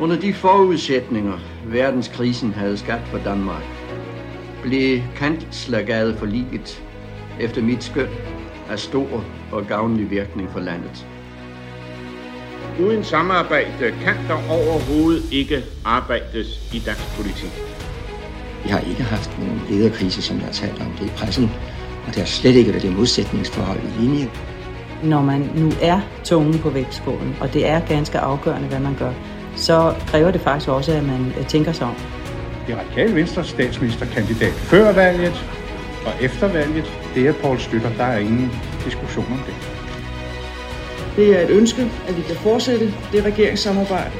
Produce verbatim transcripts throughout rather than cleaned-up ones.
Under de forudsætninger, verdenskrisen havde skabt for Danmark, blev Kanslergadeforliget efter mit skøn af stor og gavnlig virkning for landet. Uden samarbejde kan der overhovedet ikke arbejdes i dansk politik. Vi har ikke haft nogen lederkrise, som der er talt om det i pressen, og der har slet ikke været det modsætningsforhold i linje. Når man nu er tungen på vægtskålen, og det er ganske afgørende, hvad man gør, så kræver det faktisk også, at man tænker sig om. Det Radikale Venstres statsministerkandidat før valget og efter valget, det er Poul Schlüter. Der er ingen diskussion om det. Det er et ønske, at vi kan fortsætte det regeringssamarbejde.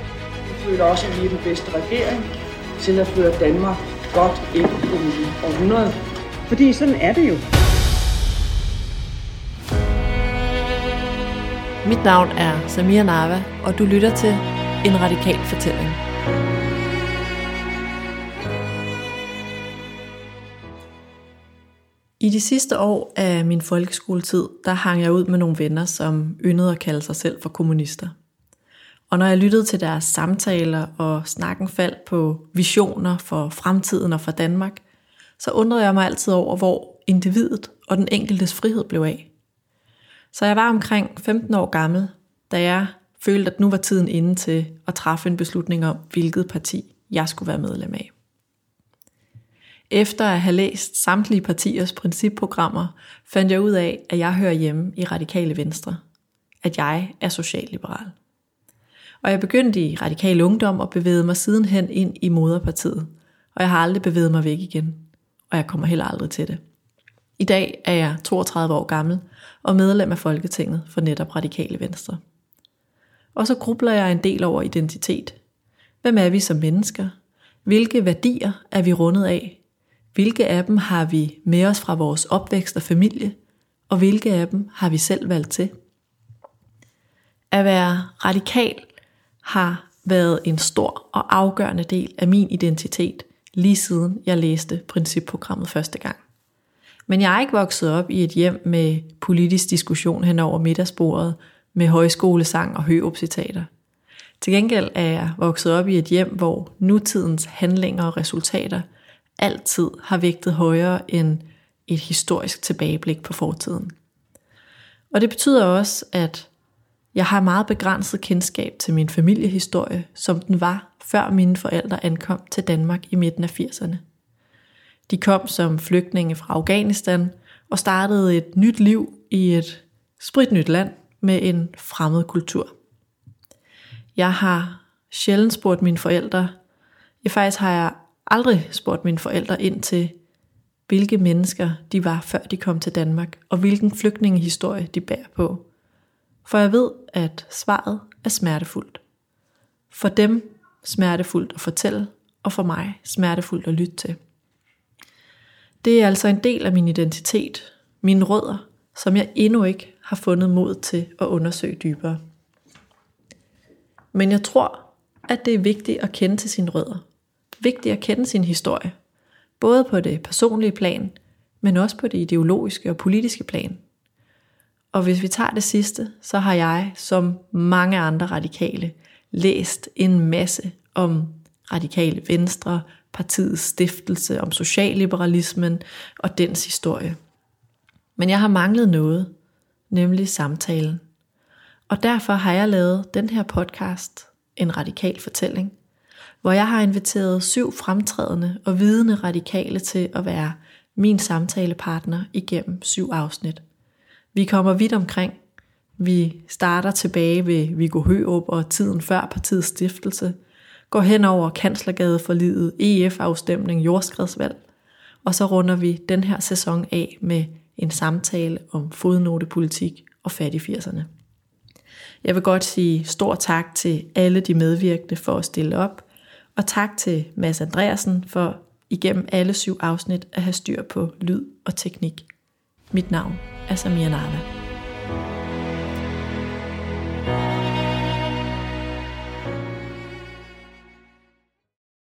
Vi føler også, at vi er den bedste regering til at føre Danmark godt ind på århundrede. Fordi sådan er det jo. Mit navn er Samia Narva, og du lytter til En Radikal Fortælling. I de sidste år af min folkeskoletid, der hang jeg ud med nogle venner, som yndede at kalde sig selv for kommunister. Og når jeg lyttede til deres samtaler og snakken faldt på visioner for fremtiden og for Danmark, så undrede jeg mig altid over, hvor individet og den enkeltes frihed blev af. Så jeg var omkring femten år gammel, da jeg følte, at nu var tiden inde til at træffe en beslutning om, hvilket parti jeg skulle være medlem af. Efter at have læst samtlige partiers principprogrammer, fandt jeg ud af, at jeg hører hjemme i Radikale Venstre. At jeg er socialliberal. Og jeg begyndte i Radikal Ungdom og bevægede mig sidenhen ind i moderpartiet. Og jeg har aldrig bevæget mig væk igen. Og jeg kommer heller aldrig til det. I dag er jeg toogtredive år gammel og medlem af Folketinget for netop Radikale Venstre. Og så grubler jeg en del over identitet. Hvem er vi som mennesker? Hvilke værdier er vi rundet af? Hvilke af dem har vi med os fra vores opvækst og familie? Og hvilke af dem har vi selv valgt til? At være radikal har været en stor og afgørende del af min identitet, lige siden jeg læste principprogrammet første gang. Men jeg er ikke vokset op i et hjem med politisk diskussion hen over middagsbordet, med højskolesang og Hørup-citater. Til gengæld er jeg vokset op i et hjem, hvor nutidens handlinger og resultater altid har vægtet højere end et historisk tilbageblik på fortiden. Og det betyder også, at jeg har meget begrænset kendskab til min familiehistorie, som den var, før mine forældre ankom til Danmark i midten af firserne. De kom som flygtninge fra Afghanistan og startede et nyt liv i et spritnyt land med en fremmed kultur. Jeg har sjældent spurgt mine forældre, jeg faktisk har jeg aldrig spurgt mine forældre ind til, hvilke mennesker de var, før de kom til Danmark, og hvilken flygtningehistorie de bærer på. For jeg ved, at svaret er smertefuldt. For dem smertefuldt at fortælle, og for mig smertefuldt at lytte til. Det er altså en del af min identitet, mine rødder, som jeg endnu ikke har fundet mod til at undersøge dybere. Men jeg tror, at det er vigtigt at kende til sine rødder. Vigtigt at kende sin historie. Både på det personlige plan, men også på det ideologiske og politiske plan. Og hvis vi tager det sidste, så har jeg, som mange andre radikale, læst en masse om Radikale Venstre, partiets stiftelse, om socialliberalismen og dens historie. Men jeg har manglet noget, nemlig samtalen. Og derfor har jeg lavet den her podcast, En Radikal Fortælling, hvor jeg har inviteret syv fremtrædende og vidende radikale til at være min samtalepartner igennem syv afsnit. Vi kommer vidt omkring. Vi starter tilbage ved Viggo Hørup og tiden før partiets stiftelse, går hen over Kanslergadeforliget, E F-afstemning, jordskredsvalg, og så runder vi den her sæson af med en samtale om fodnotepolitik og fattigfirserne. Jeg vil godt sige stor tak til alle de medvirkende for at stille op, og tak til Mads Andreasen for igennem alle syv afsnit at have styr på lyd og teknik. Mit navn er Samia Narva.